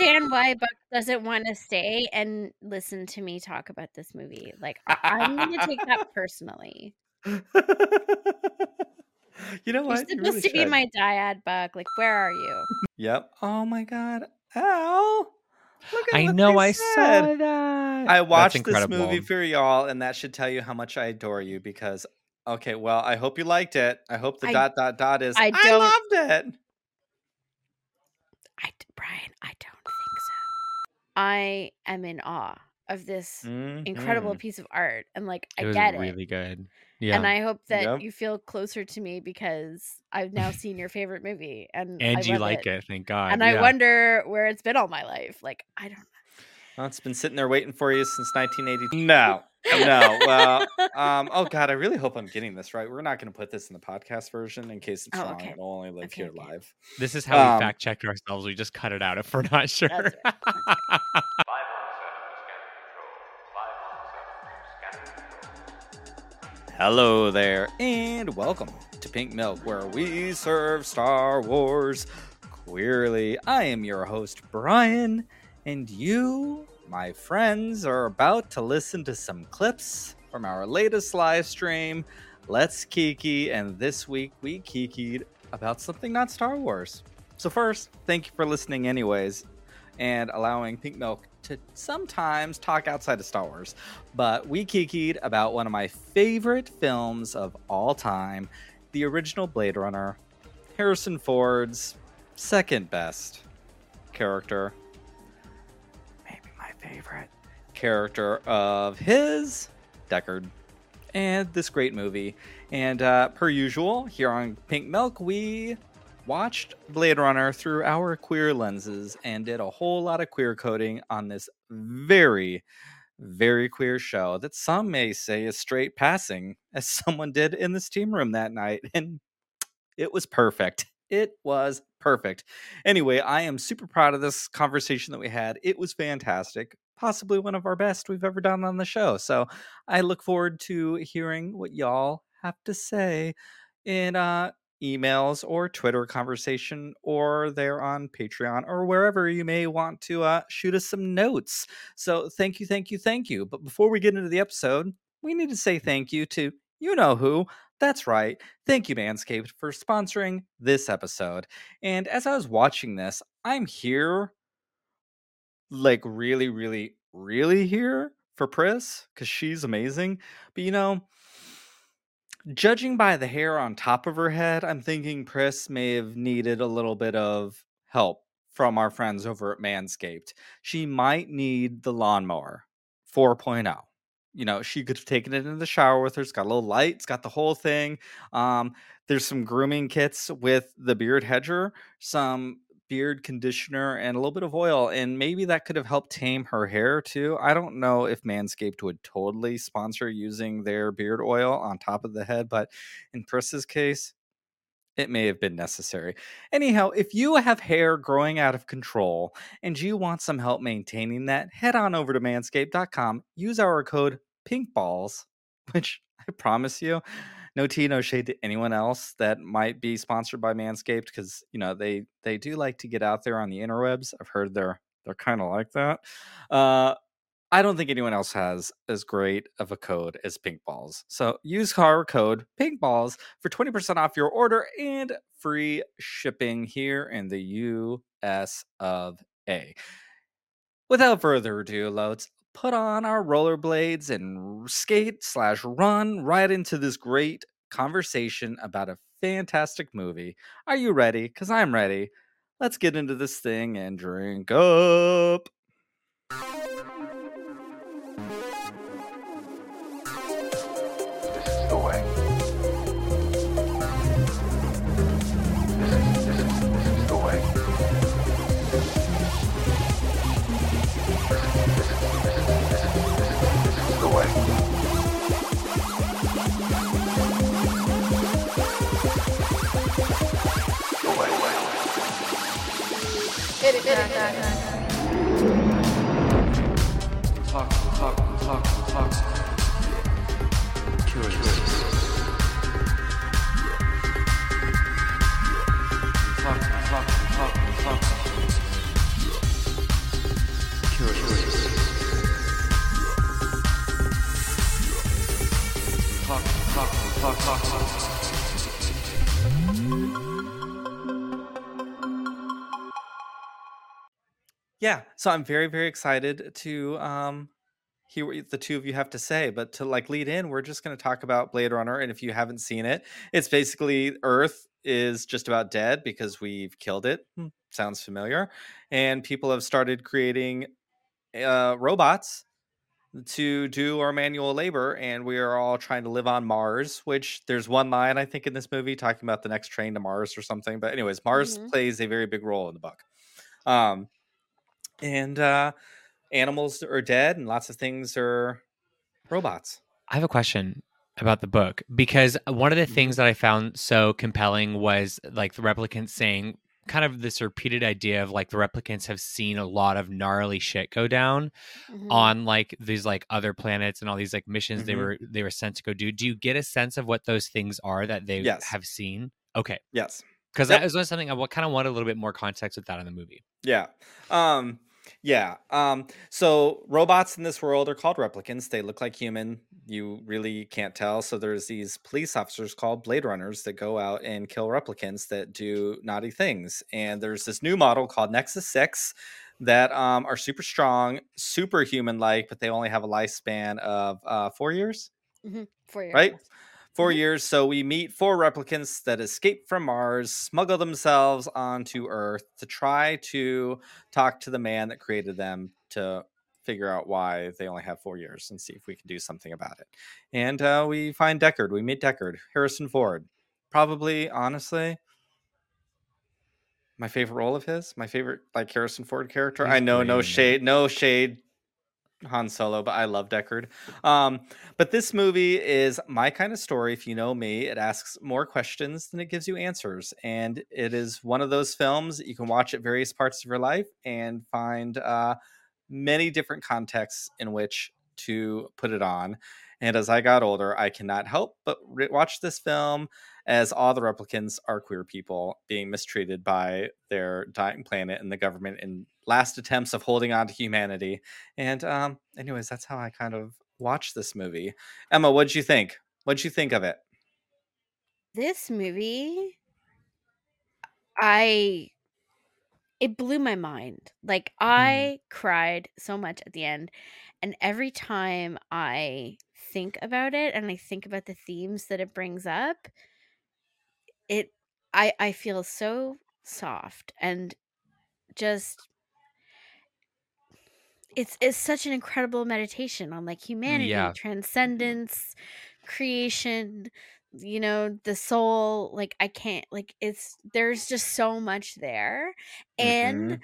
understand why Buck doesn't want to stay and listen to me talk about this movie. Like, I'm going to take that personally. You know what? You're supposed to be my dyad, Buck. Like, where are you? Yep. Oh my God. Ow. Look at I know I said. Saw that. I watched this movie for y'all, and that should tell you how much I adore you because, okay, well, I hope you liked it. I hope the ... is. I loved it. Brian, I don't think so. I am in awe of this incredible piece of art. And like, I get it. It was really good. Yeah. And I hope that you feel closer to me because I've now seen your favorite movie. And you like it, thank God. And I wonder where it's been all my life. Like, I don't know. Well, it's been sitting there waiting for you since 1982. No. Well, oh God, I really hope I'm getting this right. We're not going to put this in the podcast version in case it's wrong. Okay. It'll only live here live. This is how we fact checked ourselves. We just cut it out if we're not sure. That's right. Hello there, and welcome to Pink Milk, where we serve Star Wars queerly. I am your host, Brian, and you, my friends, are about to listen to some clips from our latest live stream, Let's Kiki, and this week we kikied about something not Star Wars. So first, thank you for listening anyways, and allowing Pink Milk to sometimes talk outside of Star Wars, but we kikied about one of my favorite films of all time, the original Blade Runner, Harrison Ford's second best character, maybe my favorite character of his, Deckard, and this great movie. And per usual, here on Pink Milk, we watched Blade Runner through our queer lenses and did a whole lot of queer coding on this very, very queer show that some may say is straight passing, as someone did in the steam room that night. And it was perfect. It was perfect. Anyway, I am super proud of this conversation that we had. It was fantastic. Possibly one of our best we've ever done on the show. So I look forward to hearing what y'all have to say in emails or Twitter conversation, or they're on Patreon or wherever you may want to shoot us some notes. So thank you. But before we get into the episode, we need to say thank you to you know who. That's right. Thank you, Manscaped, for sponsoring this episode. And as I was watching this, I'm here, like really, really, really here for Pris, because she's amazing. But you know, judging by the hair on top of her head, I'm thinking Pris may have needed a little bit of help from our friends over at Manscaped. She might need the lawnmower 4.0. You know, she could have taken it in the shower with her. It's got a little light. It's got the whole thing. There's some grooming kits with the beard hedger, some beard conditioner, and a little bit of oil. And maybe that could have helped tame her hair too. I don't know if Manscaped would totally sponsor using their beard oil on top of the head, but in Pris's case, it may have been necessary. Anyhow, if you have hair growing out of control and you want some help maintaining that, head on over to manscaped.com. Use our code Pinkballs, which I promise you, no tea, no shade to anyone else that might be sponsored by Manscaped, because, you know, they do like to get out there on the interwebs. I've heard they're kind of like that. I don't think anyone else has as great of a code as Pinkballs. So use our code Pinkballs for 20% off your order and free shipping here in the U.S. of A. Without further ado, loads, put on our rollerblades and skate/run right into this great conversation about a fantastic movie. Are you ready? Because I'm ready. Let's get into this thing and drink up. Talk. Curious. Talk. Yeah, so I'm very, very excited to hear what the two of you have to say. But to like lead in, we're just going to talk about Blade Runner. And if you haven't seen it, it's basically Earth is just about dead because we've killed it. Sounds familiar. And people have started creating robots to do our manual labor, and we are all trying to live on Mars, which there's one line I think in this movie talking about the next train to Mars or something. But anyways, Mars plays a very big role in the book. And animals are dead and lots of things are robots. I have a question about the book, because one of the things that I found so compelling was like the replicants saying kind of this repeated idea of like the replicants have seen a lot of gnarly shit go down on like these like other planets and all these like missions they were sent to go do. Do you get a sense of what those things are that they have seen? Okay. Yes. Because that was something I kind of want a little bit more context with that in the movie. So robots in this world are called replicants. They look like human. You really can't tell. So there's these police officers called Blade Runners that go out and kill replicants that do naughty things. And there's this new model called Nexus 6 that are super strong, super human-like, but they only have a lifespan of 4 years. 4 years. Right? 4 years. So we meet four replicants that escape from Mars, smuggle themselves onto Earth to try to talk to the man that created them to figure out why they only have 4 years and see if we can do something about it. And we find Deckard. We meet Deckard. Harrison Ford. Probably, honestly, my favorite role of his. My favorite, like, Harrison Ford character. He's no shade. Han Solo, but I love Deckard. But this movie is my kind of story. If you know me, it asks more questions than it gives you answers. And it is one of those films that you can watch at various parts of your life and find many different contexts in which to put it on. And as I got older, I cannot help but watch this film as all the replicants are queer people being mistreated by their dying planet and the government in last attempts of holding on to humanity. And anyways, that's how I kind of watched this movie. Emma, what'd you think? What'd you think of it? This movie, it blew my mind. Like, I cried so much at the end. And every time I think about it and I think about the themes that it brings up, I feel so soft and just it's such an incredible meditation on like humanity, transcendence, creation, you know, the soul. Like I can't, like there's just so much there. And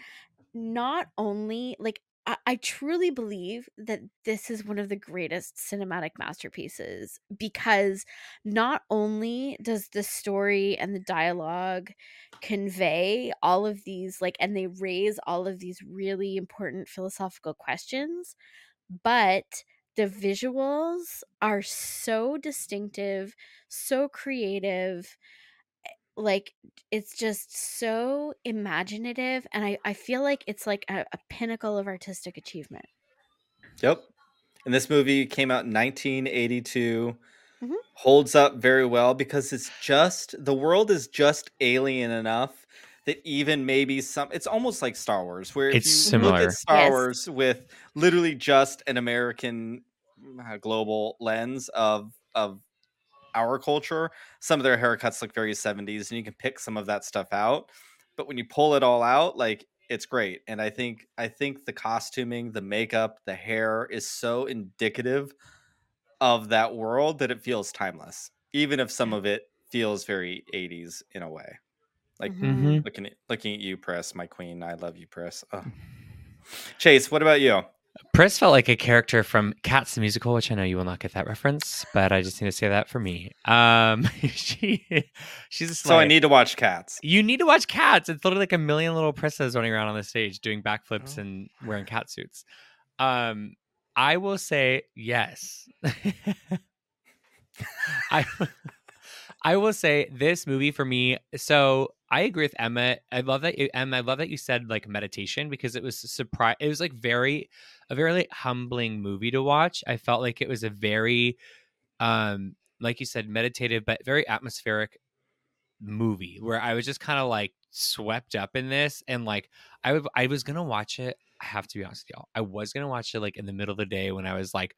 not only like I truly believe that this is one of the greatest cinematic masterpieces, because not only does the story and the dialogue convey all of these, like, and they raise all of these really important philosophical questions, but the visuals are so distinctive, so creative. Like, it's just so imaginative, and I feel like it's like a pinnacle of artistic achievement. Yep. And this movie came out in 1982, holds up very well because it's just, the world is just alien enough that even maybe it's almost like Star Wars, where it's similar. Look at Star Wars with literally just an American global lens of our culture, some of their haircuts look very 70s, and you can pick some of that stuff out, but when you pull it all out, like, it's great. And I think the costuming, the makeup, the hair is so indicative of that world that it feels timeless, even if some of it feels very 80s in a way. Like looking at you, Pris, my queen. I love you, Pris. Oh. Chase, what about you? Pris felt like a character from Cats the Musical, which I know you will not get that reference, but I just need to say that for me. She's a slave. So I need to watch Cats. You need to watch Cats. It's literally like a million little Prisas running around on the stage doing backflips and wearing cat suits. I will say yes. I will say this movie for me. So I agree with Emma. I love that. Emma, I love that you said like meditation, because it was it was like a very humbling movie to watch. I felt like it was a very like you said, meditative, but very atmospheric movie where I was just kind of like swept up in this. And like, I was going to watch it. I have to be honest with y'all. I was going to watch it like in the middle of the day when I was like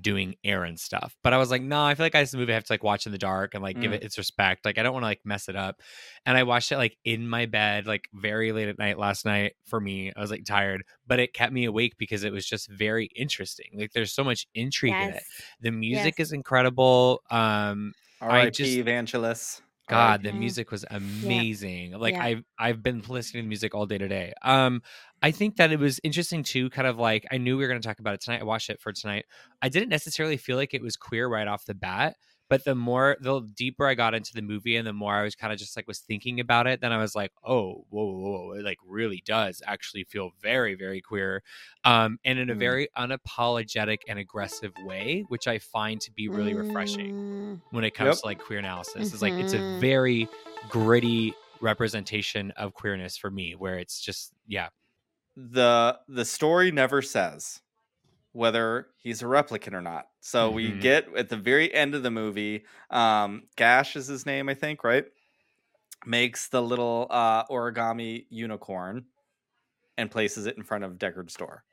doing errand stuff, but I was like, no, I feel like this movie I have to like watch in the dark and like give it its respect. Like, I don't want to like mess it up. And I watched it like in my bed, like very late at night last night for me. I was like tired, but it kept me awake because it was just very interesting. Like there's so much intrigue in it. The music is incredible. R.I.P. Evangelos. God, the music was amazing. Yeah. Like I've been listening to music all day today. I think that it was interesting too, kind of like I knew we were going to talk about it tonight. I watched it for tonight. I didn't necessarily feel like it was queer right off the bat, but the deeper I got into the movie and the more I was kind of just like was thinking about it, then I was like, oh, whoa. It like really does actually feel very, very queer. And in a very unapologetic and aggressive way, which I find to be really refreshing when it comes to like queer analysis. It's like, it's a very gritty representation of queerness for me, where it's just, The story never says whether he's a replicant or not. So we get at the very end of the movie, Gash is his name, I think, right? Makes the little origami unicorn and places it in front of Deckard's door.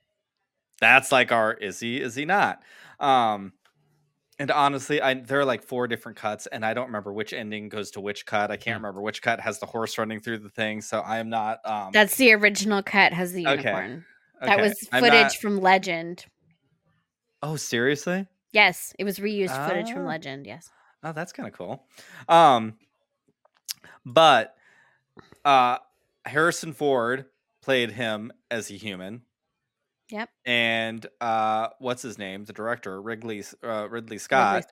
That's like our is he not? And honestly, there are like four different cuts, and I don't remember which ending goes to which cut. I can't remember which cut has the horse running through the thing, so I am not... That's the original cut, has the unicorn. Okay. That was footage from Legend. Oh, seriously? Yes, it was reused footage from Legend, yes. Oh, that's kind of cool. But Harrison Ford played him as a human. Yep. And what's his name? The director, Ridley Scott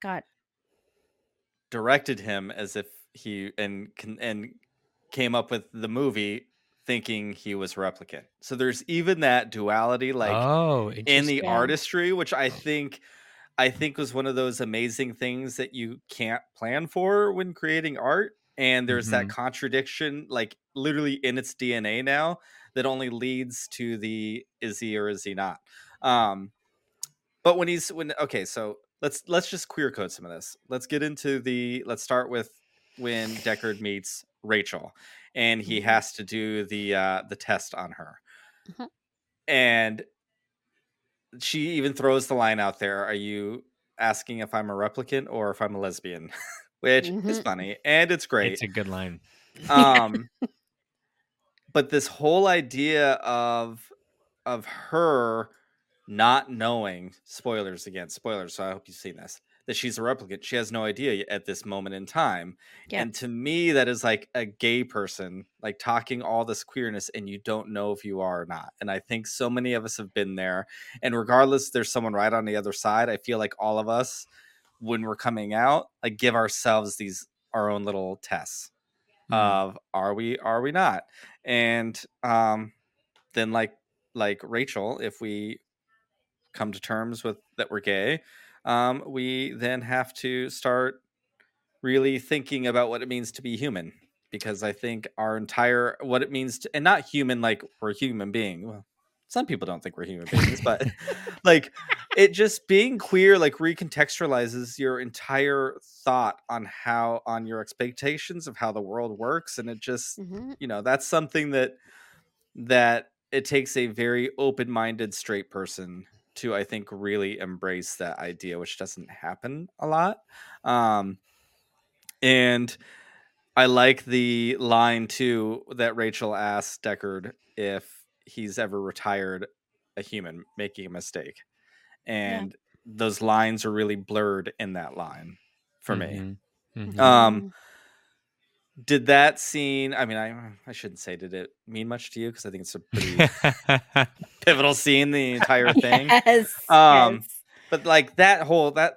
directed him as if he and came up with the movie thinking he was a replicant. So there's even that duality, like in the artistry, which I think was one of those amazing things that you can't plan for when creating art. And there's that contradiction, like literally in its DNA now, that only leads to the is he or is he not. But so let's just queer code some of this. Let's start with when Deckard meets Rachel and he has to do the test on her. And she even throws the line out there, are you asking if I'm a replicant or if I'm a lesbian? Which is funny and it's great. It's a good line. But this whole idea of her not knowing, spoilers, so I hope you've seen this, that she's a replicant. She has no idea at this moment in time. Yeah. And to me, that is like a gay person, like talking all this queerness and you don't know if you are or not. And I think so many of us have been there. And regardless, there's someone right on the other side. I feel like all of us, when we're coming out, like give ourselves our own little tests. Of are we not, and then like Rachel, if we come to terms with that we're gay, we then have to start really thinking about what it means to be human, because I think what it means to, and not human like we're a human being. Well, some people don't think we're human beings, but like it just being queer, like recontextualizes your entire thought on your expectations of how the world works. And it just, that's something that it takes a very open-minded straight person to, I think, really embrace that idea, which doesn't happen a lot. And I like the line too, that Rachel asked Deckard if he's ever retired a human making a mistake, and those lines are really blurred in that line for me. Did that scene, I mean, I shouldn't say, did it mean much to you? Because I think it's a pretty pivotal scene, the entire thing. Yes. But like that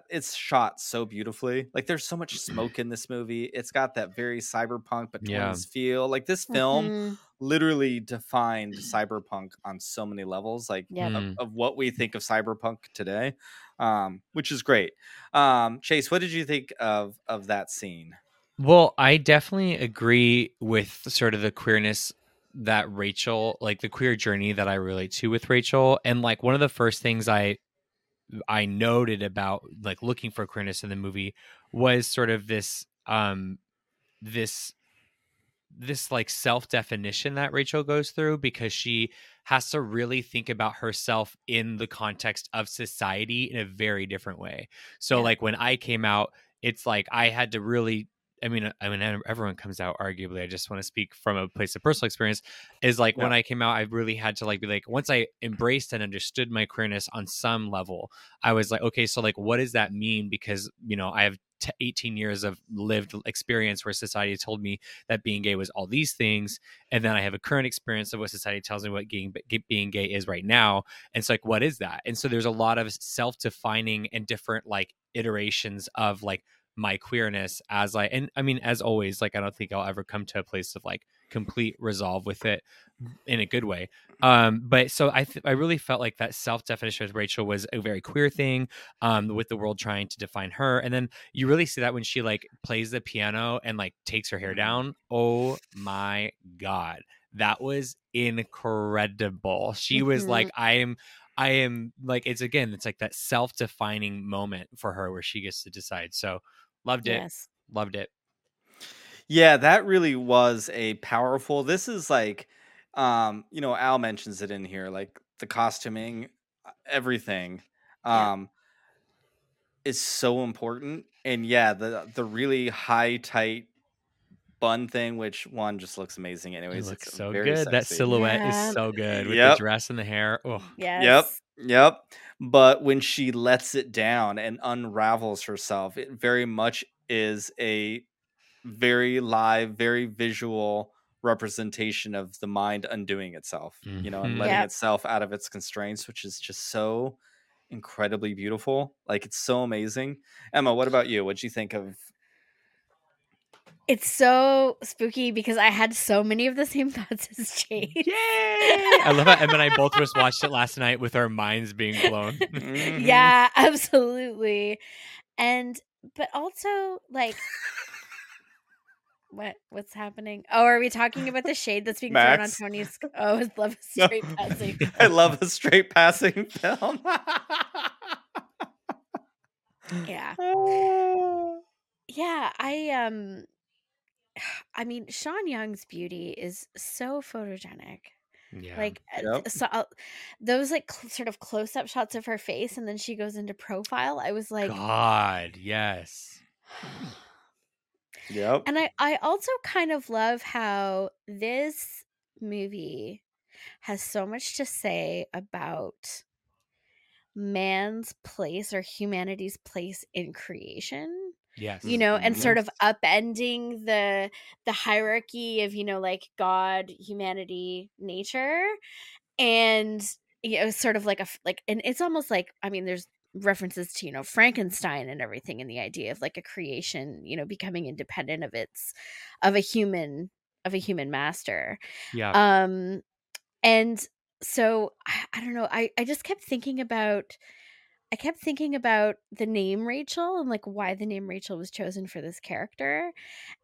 it's shot so beautifully. Like there's so much smoke in this movie. It's got that very cyberpunk, but 20s feel. Like this film literally defined cyberpunk on so many levels, like of what we think of cyberpunk today, which is great. Chase, what did you think of that scene? Well, I definitely agree with sort of the queerness that Rachel, like the queer journey that I relate to with Rachel. And like one of the first things I I noted about like looking for queerness in the movie was sort of this this like self-definition that Rachel goes through, because she has to really think about herself in the context of society in a very different way. So yeah. Like when I came out, it's like I had to really, I mean, everyone comes out arguably, I just want to speak from a place of personal experience, is like when I came out, I really had to like be like, once I embraced and understood my queerness on some level, I was like, okay, so like, what does that mean? Because, you know, I have 18 years of lived experience where society told me that being gay was all these things. And then I have a current experience of what society tells me what being gay is right now. And it's like, what is that? And so there's a lot of self-defining and different like iterations of like, my queerness as I, and I mean, as always, like, I don't think I'll ever come to a place of like complete resolve with it in a good way. But so I really felt like that self-definition with Rachel was a very queer thing, with the world trying to define her. And then you really see that when she like plays the piano and like takes her hair down. Oh my God. That was incredible. She was like, I am like, it's again, it's like that self-defining moment for her where she gets to decide. So loved it. Yes. Loved it. Yeah, that really was a powerful, this is like, you know, Al mentions it in here, like the costuming, everything is so important. And yeah, the really high, tight bun thing, which one just looks amazing anyways. It looks so good. Sexy. That silhouette is so good with the dress and the hair. Oh. Yes. Yep. But when she lets it down and unravels herself, it very much is a very live, very visual representation of the mind undoing itself, you know, and letting itself out of its constraints, which is just so incredibly beautiful. Like, it's so amazing. Emma, what about you? What'd you think of? It's so spooky because I had so many of the same thoughts as Jade. Yay! I love how Em and I both just watched it last night with our minds being blown. Yeah, absolutely. And, but also, like, what's happening? Oh, are we talking about the shade that's being thrown on Tony's? Oh, I love a straight passing film. I love a straight passing film. Yeah. Yeah, I mean, Sean Young's beauty is so photogenic. Yeah. Like so, those like sort of close-up shots of her face, and then she goes into profile. I was like, God, yes. Yep. And I also kind of love how this movie has so much to say about man's place or humanity's place in creation. Yes. You know, and sort of upending the hierarchy of, you know, like God, humanity, nature, and, you know, sort of like and it's almost like, I mean, there's references to, you know, Frankenstein and everything, and the idea of like a creation, you know, becoming independent of its of a human master. Yeah. And so I don't know. I just kept thinking about. I kept thinking about the name Rachel and like why the name Rachel was chosen for this character.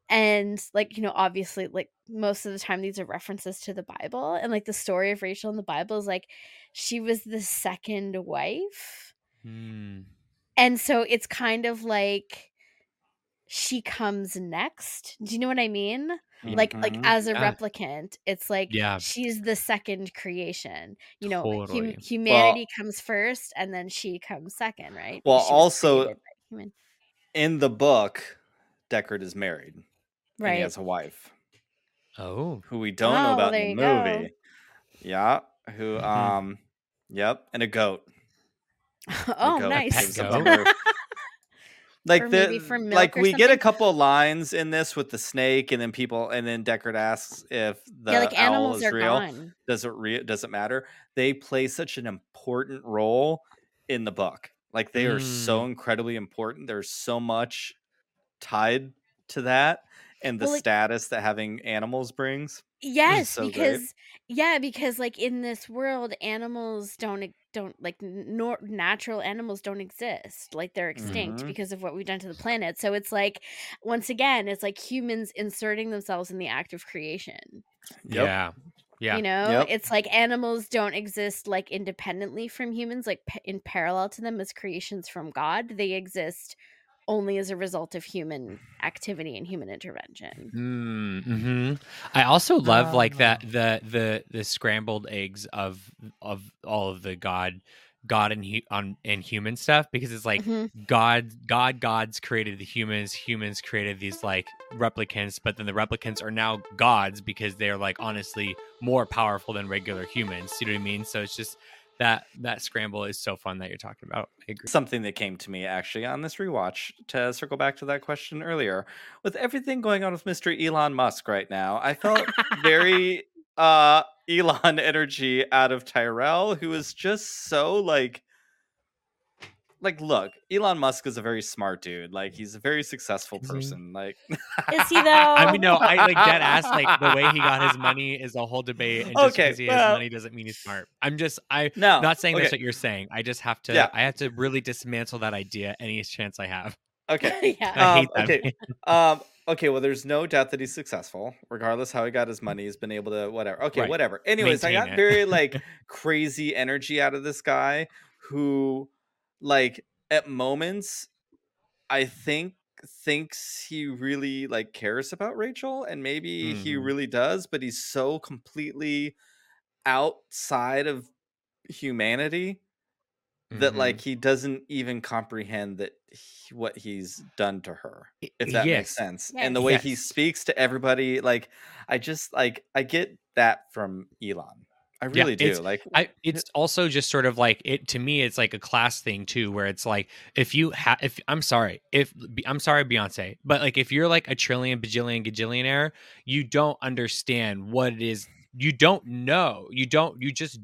And like, you know, obviously like most of the time these are references to the Bible, and like the story of Rachel in the Bible is like, she was the second wife. And so it's kind of like she comes next. Do you know what I mean? Like as a replicant, it's like she's the second creation. You know, humanity comes first, and then she comes second, right? Well, also in the book, Deckard is married, right? And he has a wife. Oh, who we don't know about in the movie. Yeah, who? And a goat. Oh, nice. Like the, like we get a couple of lines in this with the snake, and then people, and then Deckard asks if the like owl is real. Gone. Does it matter? They play such an important role in the book. Like they are so incredibly important. There's so much tied to that, and the status that having animals brings. Yes, so because because like in this world, animals don't like natural animals don't exist, like they're extinct because of what we've done to the planet. So it's like, once again, it's like humans inserting themselves in the act of creation. Yep. Yeah, Yeah. You know, it's like animals don't exist like independently from humans, like in parallel to them as creations from God. They exist only as a result of human activity and human intervention. I also love like that the scrambled eggs of all of the God and human stuff, because it's like gods created the humans created these like replicants, but then the replicants are now gods because they're like honestly more powerful than regular humans. You know what I mean? So it's just that scramble is so fun that you're talking about. I agree. Something that came to me actually on this rewatch, to circle back to that question earlier, with everything going on with Mr. Elon Musk right now, I felt very Elon energy out of Tyrell, who is just so like look, Elon Musk is a very smart dude, like he's a very successful person, like is he though? I mean, no, I like that ass, like the way he got his money is a whole debate, and just because he has money doesn't mean he's smart. I'm not saying that's what you're saying. I just have to I have to really dismantle that idea any chance I have. Okay. I hate that. Okay, well, there's no doubt that he's successful. Regardless how he got his money, he's been able to whatever. Okay, right. Whatever. Anyways, maintain I got very like crazy energy out of this guy who like at moments I think thinks he really like cares about Rachel, and maybe he really does, but he's so completely outside of humanity that like he doesn't even comprehend that what he's done to her, if that makes sense. And the way he speaks to everybody, like I just like I get that from Elon. I really do. It's also just sort of like, it to me it's like a class thing too, where it's like if I'm sorry Beyonce, but like if you're like a trillion bajillion gajillionaire, you don't understand what it is. You just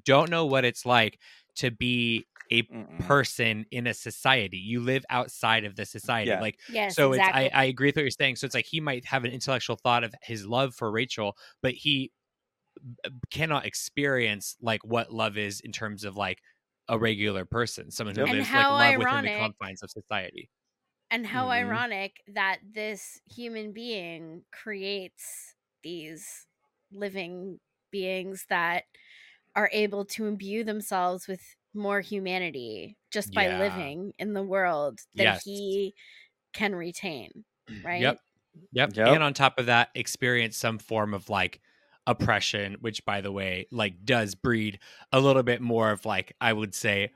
don't know what it's like to be a person in a society. You live outside of the society. So exactly. I agree with what you're saying. So it's like he might have an intellectual thought of his love for Rachel, but he cannot experience like what love is in terms of like a regular person, someone who lives like love within the confines of society. And how ironic that this human being creates these living beings that are able to imbue themselves with more humanity just by living in the world that he can retain, right? Yep. And on top of that, experience some form of like oppression, which by the way, like does breed a little bit more of like, I would say,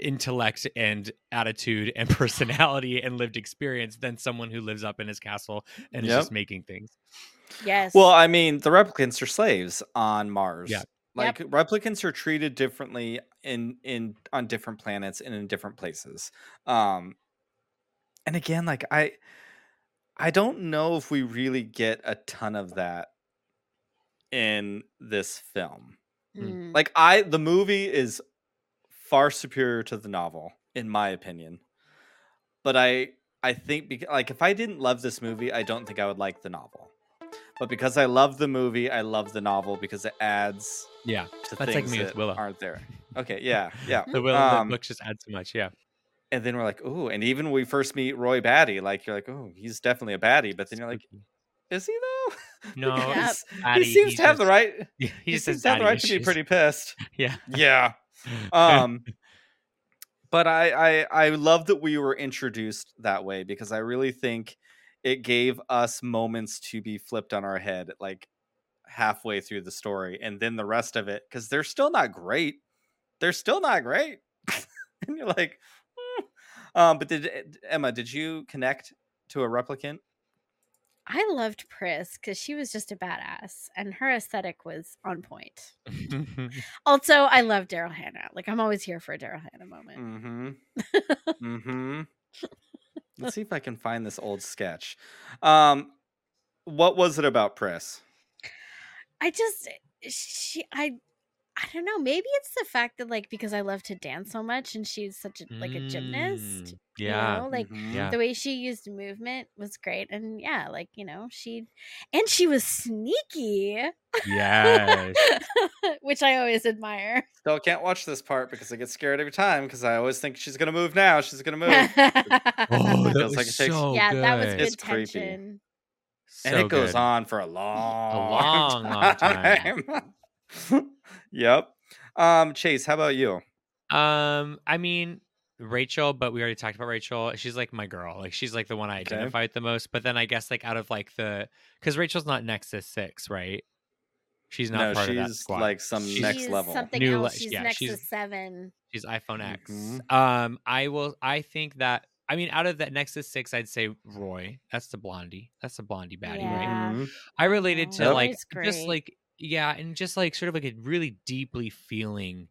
intellect and attitude and personality and lived experience than someone who lives up in his castle and is just making things. Yes. Well, I mean, the replicants are slaves on Mars. Yeah. Like replicants are treated differently in on different planets and in different places. And again, like I don't know if we really get a ton of that in this film. Like the movie is far superior to the novel, in my opinion. But I think like if I didn't love this movie, I don't think I would like the novel. But because I love the movie, I love the novel because it adds to that's things like me with Willow. Aren't there. Okay, yeah. The Willow the book just adds so much, And then we're like, ooh, and even when we first meet Roy Batty, like you're like, oh, he's definitely a baddie, but then you're like, is he though? No, he seems to have the right. He seems to have the right to be pretty pissed. Yeah. But I love that we were introduced that way, because I really think it gave us moments to be flipped on our head like halfway through the story, and then the rest of it, because they're still not great. And you're like, but did you connect to a replicant? I loved Pris because she was just a badass and her aesthetic was on point. Also, I love Daryl Hannah. Like, I'm always here for a Daryl Hannah moment. Let's see if I can find this old sketch. What was it about Pris? I don't know. Maybe it's the fact that like, because I love to dance so much and she's such a, like a gymnast, you know, like the way she used movement was great. And like, you know, she was sneaky. Yes. Which I always admire. Still can't watch this part because I get scared every time, because I always think she's going to move now. Oh, that was like so good. Yeah, that was good tension. Creepy. So it goes on for a long time. Yep. Chase, how about you? I mean, Rachel, but we already talked about Rachel. She's like my girl. Like, she's like the one I identify with the most. But then I guess like out of like the, because Rachel's not Nexus 6, right? She's not part of that squad. Like some she's next level. Something new else. She's Nexus 7. She's iPhone X. Mm-hmm. I think that, I mean, out of that Nexus 6, I'd say Roy. That's the blondie. That's the blondie baddie, right? Mm-hmm. I related to like just like and just like sort of like a really deeply feeling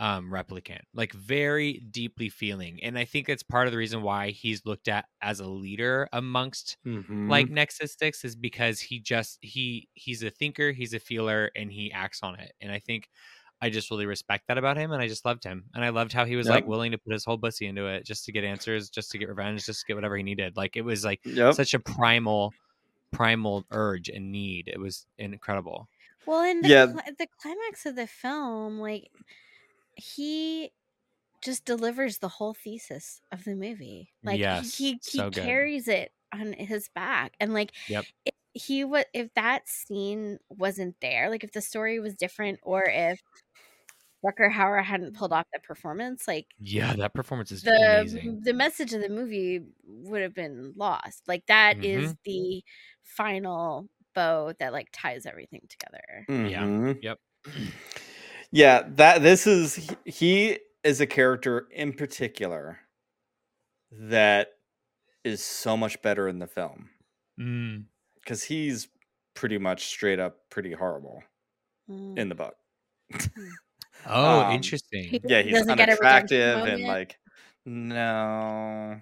replicant, like very deeply feeling, and I think that's part of the reason why he's looked at as a leader amongst like Nexus 6 is because he's a thinker, he's a feeler, and he acts on it. And I think I just really respect that about him, and I just loved him, and I loved how he was like willing to put his whole pussy into it just to get answers, just to get revenge, just to get whatever he needed. Like it was like such a primal urge and need. It was incredible. Well, and the climax of the film, like he just delivers the whole thesis of the movie. Like he carries it on his back, and like if that scene wasn't there, like if the story was different, or if Rucker Hauer hadn't pulled off that performance, like that performance is amazing. The message of the movie would have been lost. Like that is the final bow that like ties everything together. He is a character in particular that is so much better in the film because he's pretty much straight up pretty horrible in the book. Interesting. Yeah, he's unattractive and like no.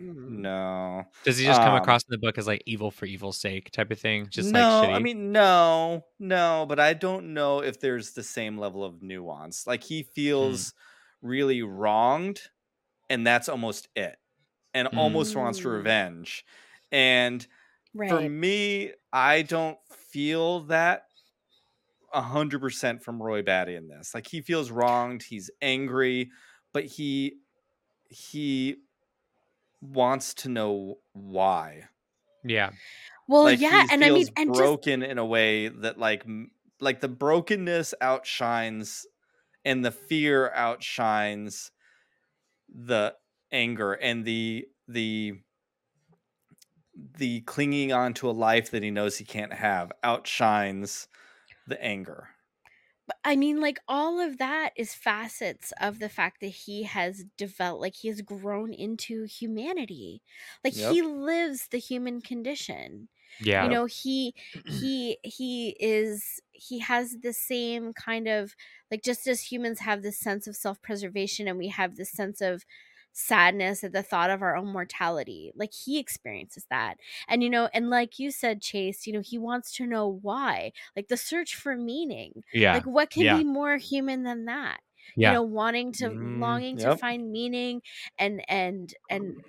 Does he just come across in the book as like evil for evil's sake type of thing? Just like shitty? I mean, no, but I don't know if there's the same level of nuance. Like he feels really wronged, and that's almost it, and almost wants revenge. And for me, I don't feel that 100% from Roy Batty in this. Like he feels wronged, he's angry, but he wants to know why. And I mean, and broken in a way that like the brokenness outshines and the fear outshines the anger and the clinging on to a life that he knows he can't have outshines the anger. But I mean, like all of that is facets of the fact that he has developed, like he has grown into humanity. Like he lives the human condition. Yeah. You know, he has the same kind of, like, just as humans have this sense of self-preservation and we have this sense of sadness at the thought of our own mortality, like he experiences that. And you know, and like you said, Chase, you know, he wants to know why, like the search for meaning. Like what can be more human than that? You know, wanting to longing to find meaning and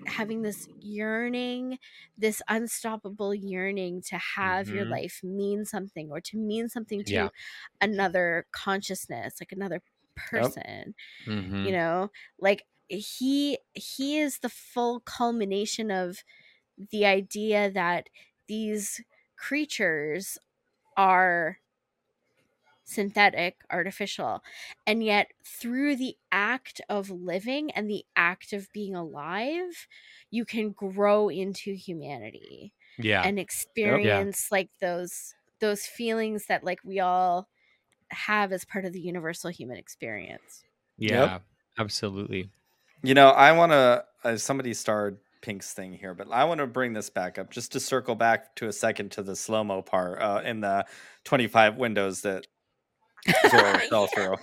having this yearning, this unstoppable yearning to have your life mean something, or to mean something to another consciousness, like another person. You know, like he is the full culmination of the idea that these creatures are synthetic, artificial, and yet through the act of living and the act of being alive, you can grow into humanity and experience like those feelings that like we all have as part of the universal human experience. Absolutely. You know, I want to, somebody starred Pink's thing here, but I want to bring this back up just to circle back to a second to the slow-mo part in the 25 windows that Zora fell through.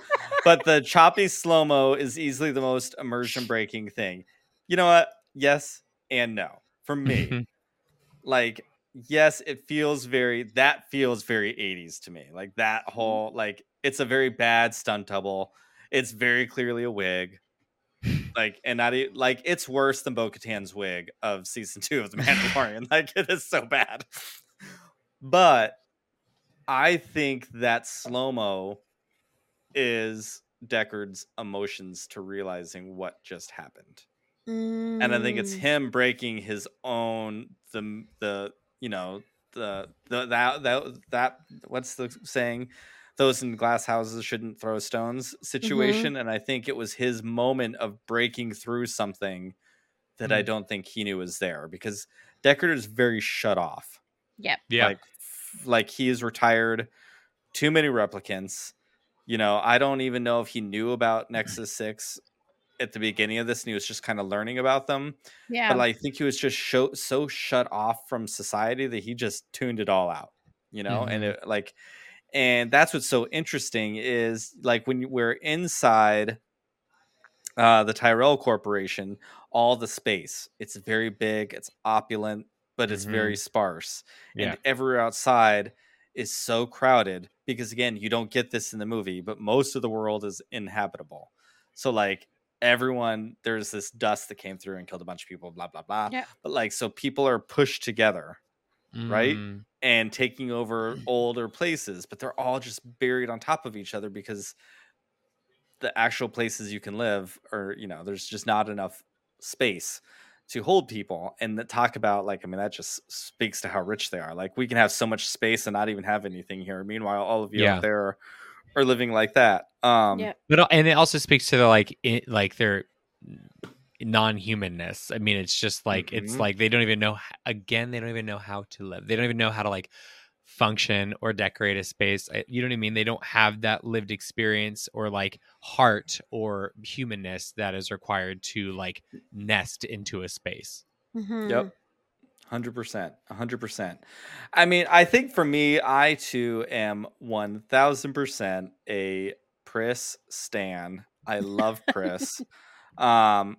But the choppy slow-mo is easily the most immersion-breaking thing. You know what? Yes and no. For me, like, yes, that feels very 80s to me. Like that whole, like, it's a very bad stunt double. It's very clearly a wig. Like, and not like it's worse than Bo-Katan's wig of season 2 of The Mandalorian. Like, it is so bad. But I think that slow-mo is Deckard's emotions to realizing what just happened. And I think it's him breaking his own, the you know, the that what's the saying? those in glass houses shouldn't throw stones situation. Mm-hmm. And I think it was his moment of breaking through something that I don't think he knew was there, because Deckard is very shut off. Yep. Yeah. Like he is retired. Too many replicants. You know, I don't even know if he knew about Nexus 6 at the beginning of this, and he was just kind of learning about them. Yeah. But I think he was just so shut off from society that he just tuned it all out, you know? Mm-hmm. And it, and that's what's so interesting is when we're inside the Tyrell Corporation, all the space, it's very big, it's opulent, but it's very sparse. Yeah. And everywhere outside is so crowded because, again, you don't get this in the movie, but most of the world is inhabitable. So everyone, there's this dust that came through and killed a bunch of people, blah, blah, blah. Yeah. But so people are pushed together, right? And taking over older places, but they're all just buried on top of each other because the actual places you can live are, there's just not enough space to hold people. And that talk about that just speaks to how rich they are. We can have so much space and not even have anything here. Meanwhile, all of you out there are living like that. But it also speaks to the their non-humanness. I mean, it's just it's they don't even know. Again, they don't even know how to live. They don't even know how to function or decorate a space. You know what I mean? They don't have that lived experience or heart or humanness that is required to nest into a space. Mm-hmm. Yep. 100%. I mean, I think for me, I too am 1000% a Pris stan. I love Pris. The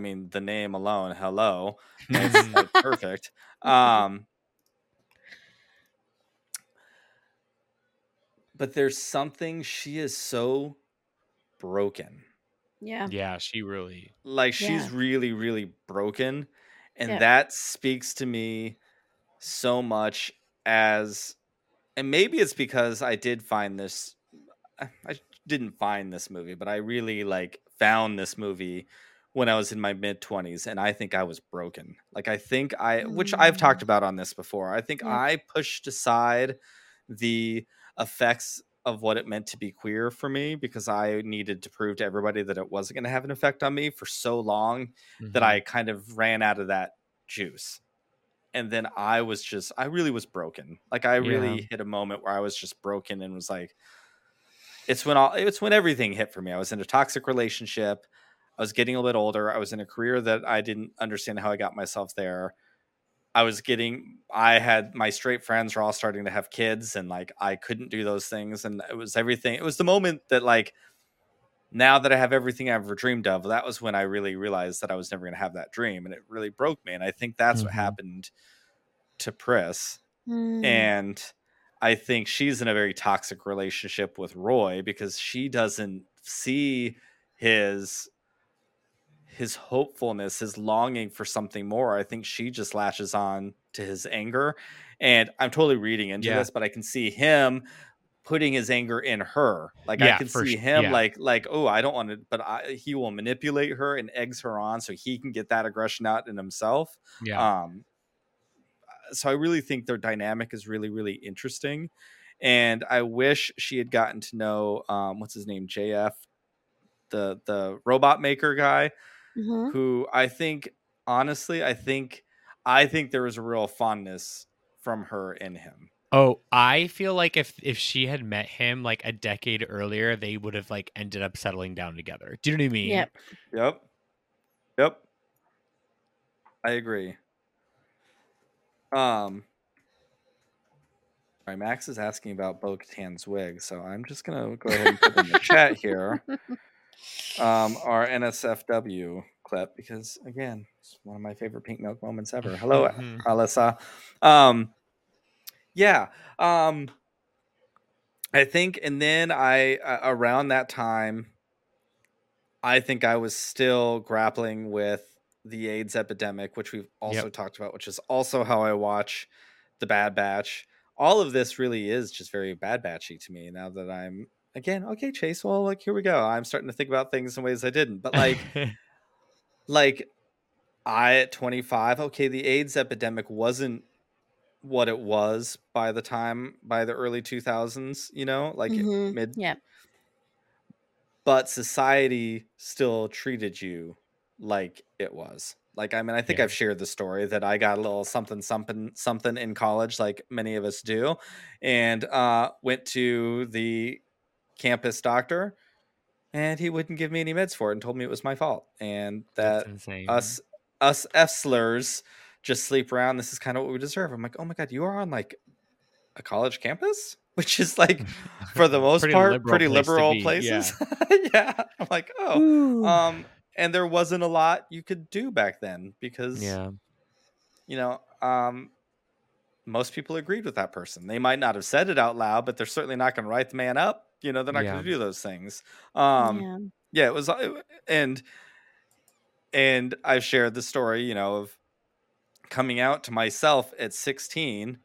name alone, hello. It's perfect. But there's something, she is so broken. Yeah. Yeah, she really... she's really, really broken. And that speaks to me so much as... And maybe it's because I found this movie when I was in my mid-20s, and I think I was broken. Which I've talked about on this before. I think I pushed aside the effects of what it meant to be queer for me because I needed to prove to everybody that it wasn't going to have an effect on me for so long that I kind of ran out of that juice. And then I really was broken. I really hit a moment where I was just broken and was it's when everything hit for me. I was in a toxic relationship. I was getting a little bit older. I was in a career that I didn't understand how I got myself there. I had my straight friends were all starting to have kids, and I couldn't do those things. And it was everything. It was the moment that now that I have everything I've ever dreamed of, that was when I really realized that I was never going to have that dream. And it really broke me. And I think that's what happened to Pris. Mm. And I think she's in a very toxic relationship with Roy because she doesn't see his hopefulness, his longing for something more. I think she just latches on to his anger, and I'm totally reading into this, but I can see him putting his anger in her. I can see him oh, I don't want to, but he will manipulate her and eggs her on so he can get that aggression out in himself. Yeah. So I really think their dynamic is really, really interesting. And I wish she had gotten to know, what's his name? JF, the robot maker guy. Mm-hmm. Who I think there was a real fondness from her in him. Oh, I feel if she had met him a decade earlier, they would have ended up settling down together. Do you know what I mean? Yep. I agree. All right, Max is asking about Bo-Katan's wig, so I'm just gonna go ahead and put in the chat here our NSFW clip, because again, it's one of my favorite Pink Milk moments ever. Hello, Alyssa. I think, and then around that time, I think I was still grappling with the AIDS epidemic, which we've also talked about, which is also how I watch the Bad Batch. All of this really is just very Bad Batchy to me now that I'm again, okay, Chase, well, here we go. I'm starting to think about things in ways I didn't. But I at 25, okay, the AIDS epidemic wasn't what it was by the early 2000s, you know, like mm-hmm. mid. Yeah. But society still treated you like it was. Like, I mean, I think I've shared the story that I got a little something in college, like many of us do, and went to the campus doctor, and he wouldn't give me any meds for it and told me it was my fault. And that us F-slurs just sleep around. This is kind of what we deserve. I'm like, oh my God, you are on like a college campus? Which is like, for the most pretty liberal places. Yeah. Yeah. I'm like, oh. Ooh. And there wasn't a lot you could do back then because, you know, most people agreed with that person. They might not have said it out loud, but they're certainly not going to write the man up. You know, they're not going to do those things. It was, and I've shared the story, you know, of coming out to myself at 16,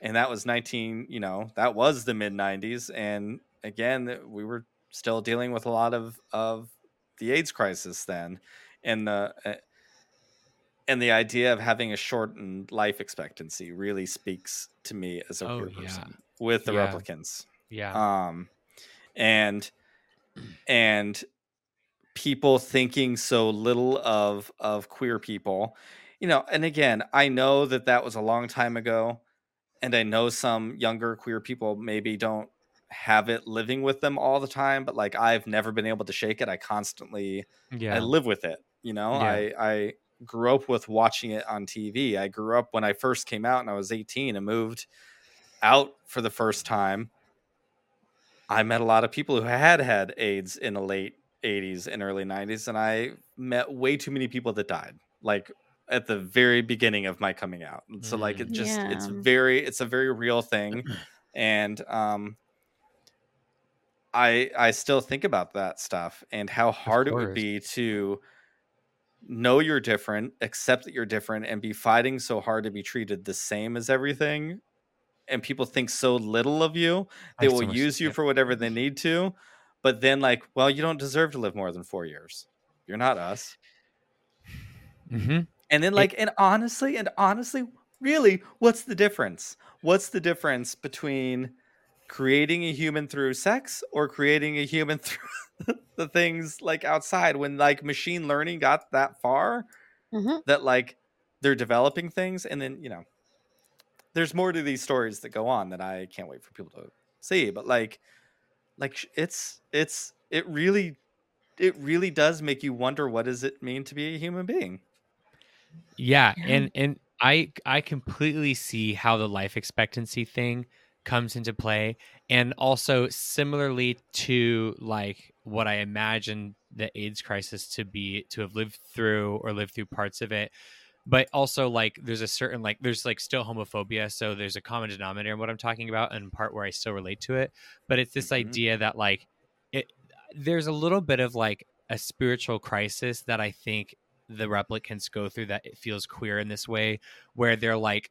and that was that was the mid 90s. And again, we were still dealing with a lot of the AIDS crisis then, and the idea of having a shortened life expectancy really speaks to me as a queer person with the replicants. Yeah. And people thinking so little of queer people, you know, and again, I know that was a long time ago, and I know some younger queer people maybe don't have it living with them all the time, but like I've never been able to shake it. I constantly I live with it, you know. I grew up with watching it on TV. I grew up when I first came out and I was 18 and moved out for the first time. I met a lot of people who had AIDS in the late 80s and early 90s, and I met way too many people that died like at the very beginning of my coming out. So like it just it's a very real thing. And I still think about that stuff and how hard it would be to know you're different, accept that you're different, and be fighting so hard to be treated the same as everything. And people think so little of you. They will use you for whatever they need to. But then like, well, you don't deserve to live more than 4 years. You're not us. Mm-hmm. And then like, and honestly, really, what's the difference? What's the difference between creating a human through sex or creating a human through the things like outside, when like machine learning got that far that like they're developing things? And then, you know, there's more to these stories that go on that I can't wait for people to see, but like it really does make you wonder, what does it mean to be a human being? Yeah. And I completely see how the life expectancy thing comes into play, and also similarly to like what I imagine the AIDS crisis to have lived through parts of it, but also like there's a certain like there's like still homophobia, so there's a common denominator in what I'm talking about and part where I still relate to it. But it's this idea that like there's a little bit of like a spiritual crisis that I think the replicants go through, that it feels queer in this way where they're like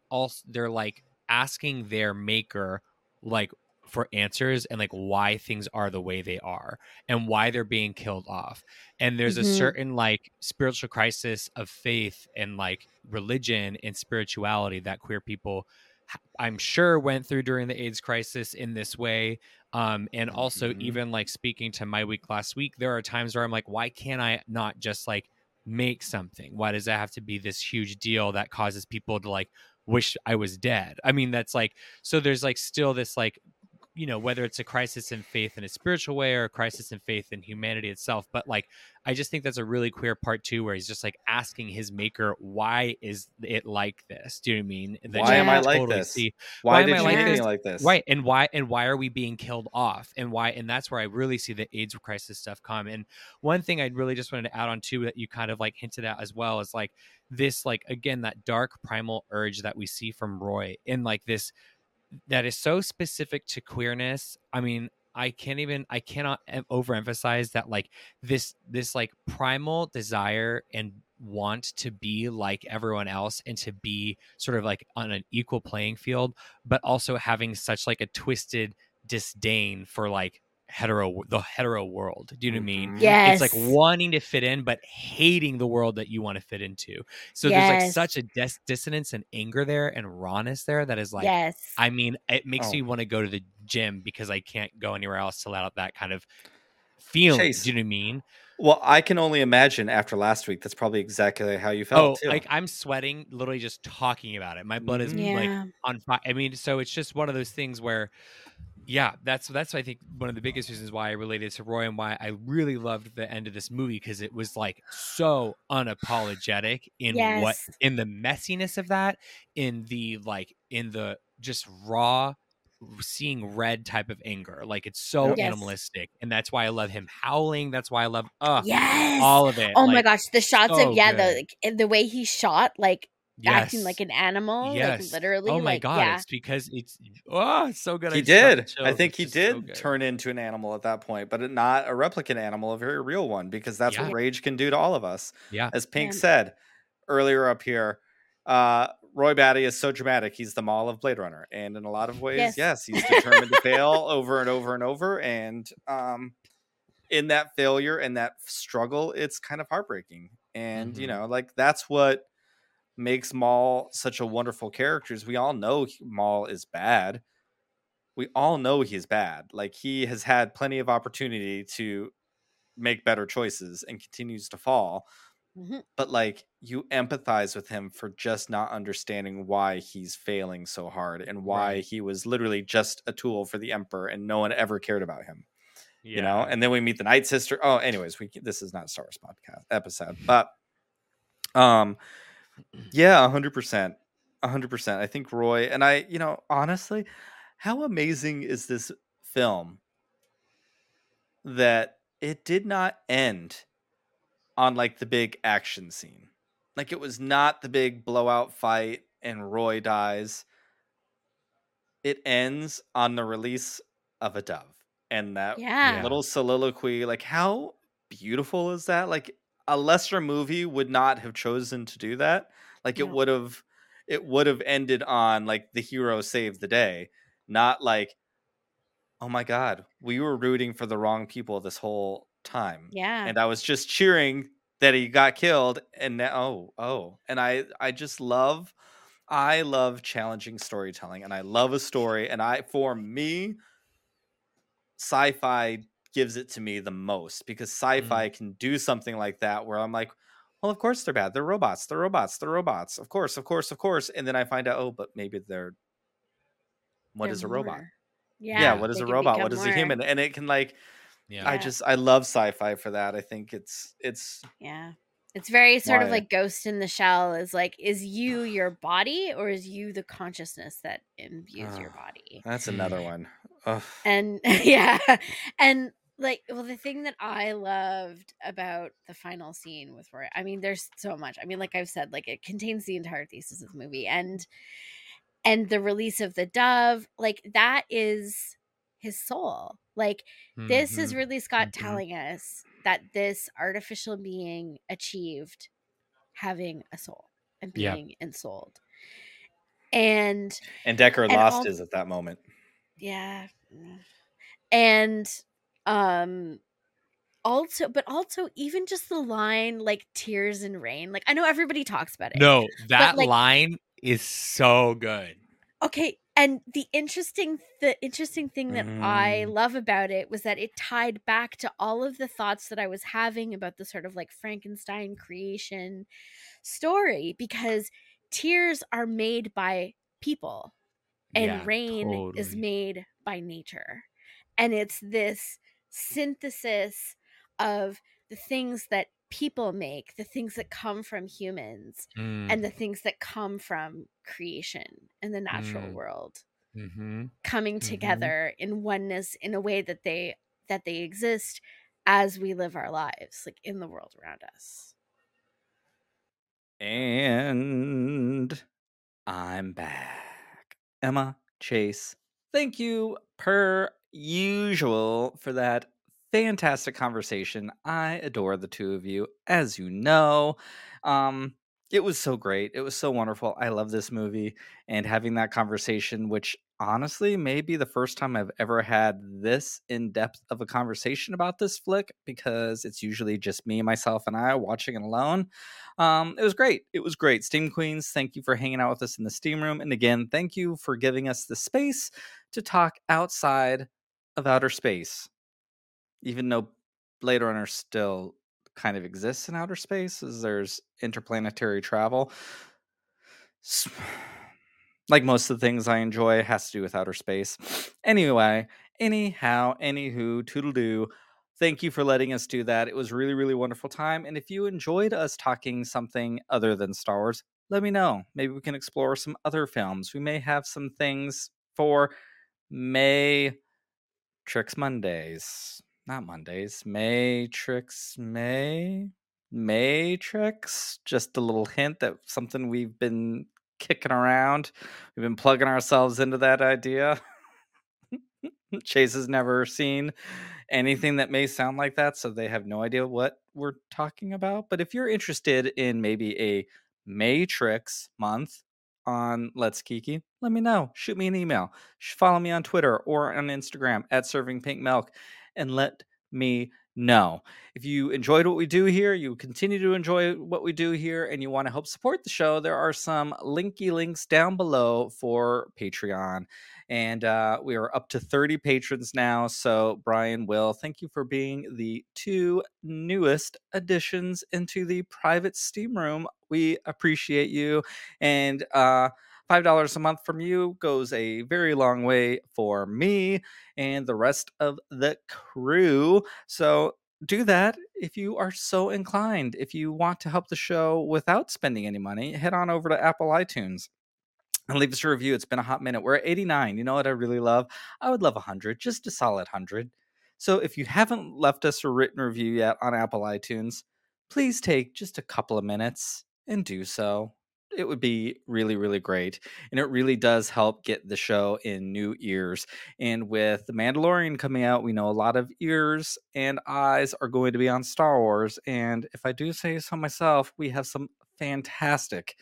asking their maker like for answers and like why things are the way they are and why they're being killed off. And there's a certain like spiritual crisis of faith and like religion and spirituality that queer people I'm sure went through during the AIDS crisis in this way. And also even like speaking to my week last week, there are times where I'm like, why can't I not just like make something? Why does that have to be this huge deal that causes people to like wish I was dead? I mean, that's like, so there's like still this like, you know, whether it's a crisis in faith in a spiritual way or a crisis in faith in humanity itself. But like, I just think that's a really queer part too, where he's just like asking his maker, why is it like this? Do you know what I mean? Why am I like this? Why did you make me like this? Right. And why are we being killed off? And that's where I really see the AIDS crisis stuff come. And one thing I really just wanted to add on too, that you kind of like hinted at as well, is like this, like, again, that dark primal urge that we see from Roy in like this, that is so specific to queerness. I mean, I cannot overemphasize that, like this like primal desire and want to be like everyone else and to be sort of like on an equal playing field, but also having such like a twisted disdain for like the hetero world. Do you know what I mean? Yes. It's like wanting to fit in, but hating the world that you want to fit into. So there's like such a dissonance and anger there and rawness there that is like, I mean, it makes me want to go to the gym because I can't go anywhere else to let out that kind of feeling. Chase. Do you know what I mean? Well, I can only imagine after last week, that's probably exactly how you felt. Oh, like I'm sweating, literally just talking about it. My blood is like on fire. I mean, so it's just one of those things where, that's I think one of the biggest reasons why I related to Roy and why I really loved the end of this movie, because it was like so unapologetic in in the messiness of that, in the just raw seeing red type of anger. Like it's so animalistic, and that's why I love him howling. That's why I love all of it. Oh my gosh, the shots so of the way he shot, like acting like an animal, like literally. Oh my god, it's because it's it's so good. He did. I think he did turn into an animal at that point, but not a replicant animal, a very real one, because that's what rage can do to all of us. Yeah, as Pink said earlier up here, Roy Batty is so dramatic. He's the Maul of Blade Runner, and in a lot of ways, he's determined to fail over and over and over. And in that failure and that struggle, it's kind of heartbreaking. And you know, like that's what makes Maul such a wonderful character. Is we all know Maul is bad. We all know he's bad. Like he has had plenty of opportunity to make better choices and continues to fall. But like you empathize with him for just not understanding why he's failing so hard and why he was literally just a tool for the Emperor and no one ever cared about him, you know. And then we meet the Night Sister. Oh, anyways, this is not a Star Wars podcast episode, but 100%. I think Roy and I, you know, honestly, how amazing is this film that it did not end on like the big action scene. Like it was not the big blowout fight and Roy dies. It ends on the release of a dove and that little soliloquy. Like how beautiful is that? Like a lesser movie would not have chosen to do that. Like it would have ended on like the hero saved the day, not like, oh my god, we were rooting for the wrong people this whole time, and I was just cheering that he got killed, and now and I just love, I love challenging storytelling, and I love a story, and I, for me, sci-fi gives it to me the most, because sci-fi can do something like that where I'm like, well, of course they're bad, they're robots, of course, and then I find out, oh, but maybe they're, what is a robot? What is a robot? What is a human? And it can like, I love sci-fi for that. I think it's very sort of like Ghost in the Shell is like, is you your body or is you the consciousness that imbues your body? That's another one. Ugh. And and like, well, the thing that I loved about the final scene with Roy, I mean, there's so much. I mean, like I've said, like it contains the entire thesis of the movie, and the release of the dove, like that is his soul. Like this is Ridley Scott telling us that this artificial being achieved having a soul and being ensouled. And Deckard lost his at that moment. Yeah. And also even just the line like tears and rain. Like I know everybody talks about it. No, that like, line is so good. Okay. And the interesting thing that I love about it was that it tied back to all of the thoughts that I was having about the sort of like Frankenstein creation story, because tears are made by people and rain is made by nature. And it's this synthesis of the things that people make, the things that come from humans and the things that come from creation and the natural world coming together in oneness in a way that they exist as we live our lives, like in the world around us. And I'm back. Emma, Chase, thank you per usual for that fantastic conversation. I adore the two of you, as you know. It was so great. It was so wonderful. I love this movie, and having that conversation, which honestly maybe the first time I've ever had this in depth of a conversation about this flick, because it's usually just me, myself, and I watching it alone. It was great. It was great. Steam Queens, thank you for hanging out with us in the Steam Room. And again, thank you for giving us the space to talk outside of outer space. Even though Blade Runner still kind of exists in outer space, as there's interplanetary travel. Like most of the things I enjoy, it has to do with outer space. Anyway, anywho, toodle-doo. Thank you for letting us do that. It was really, really wonderful time. And if you enjoyed us talking something other than Star Wars, let me know. Maybe we can explore some other films. We may have some things for Matrix Mondays. Not Mondays. Matrix. Just a little hint that something we've been kicking around. We've been plugging ourselves into that idea. Chase has never seen anything that may sound like that, so they have no idea what we're talking about. But if you're interested in maybe a Matrix month on Let's Kiki, let me know. Shoot me an email. Follow me on Twitter or on Instagram at Serving Pink Milk, and let me know. If you enjoyed what we do here, you continue to enjoy what we do here, and you want to help support the show, there are some linky links down below for Patreon. And we are up to 30 patrons now. So Brian, Will, thank you for being the two newest additions into the private Steam Room. We appreciate you. And $5 a month from you goes a very long way for me and the rest of the crew. So do that if you are so inclined. If you want to help the show without spending any money, head on over to Apple iTunes and leave us a review. It's been a hot minute. We're at 89. You know what I really love? I would love 100, just a solid 100. So if you haven't left us a written review yet on Apple iTunes, please take just a couple of minutes and do so. It would be really, really great. And it really does help get the show in new ears. And with The Mandalorian coming out, we know a lot of ears and eyes are going to be on Star Wars. And if I do say so myself, we have some fantastic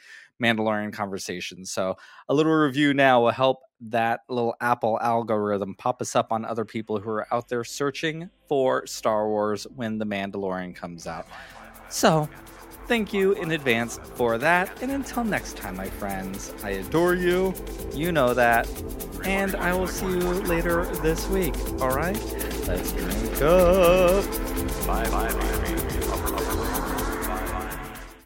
Mandalorian conversations. So a little review now will help that little Apple algorithm pop us up on other people who are out there searching for Star Wars when The Mandalorian comes out. So thank you in advance for that. And until next time, my friends, I adore you. You know that. And I will see you later this week. All right? Let's drink up. Bye.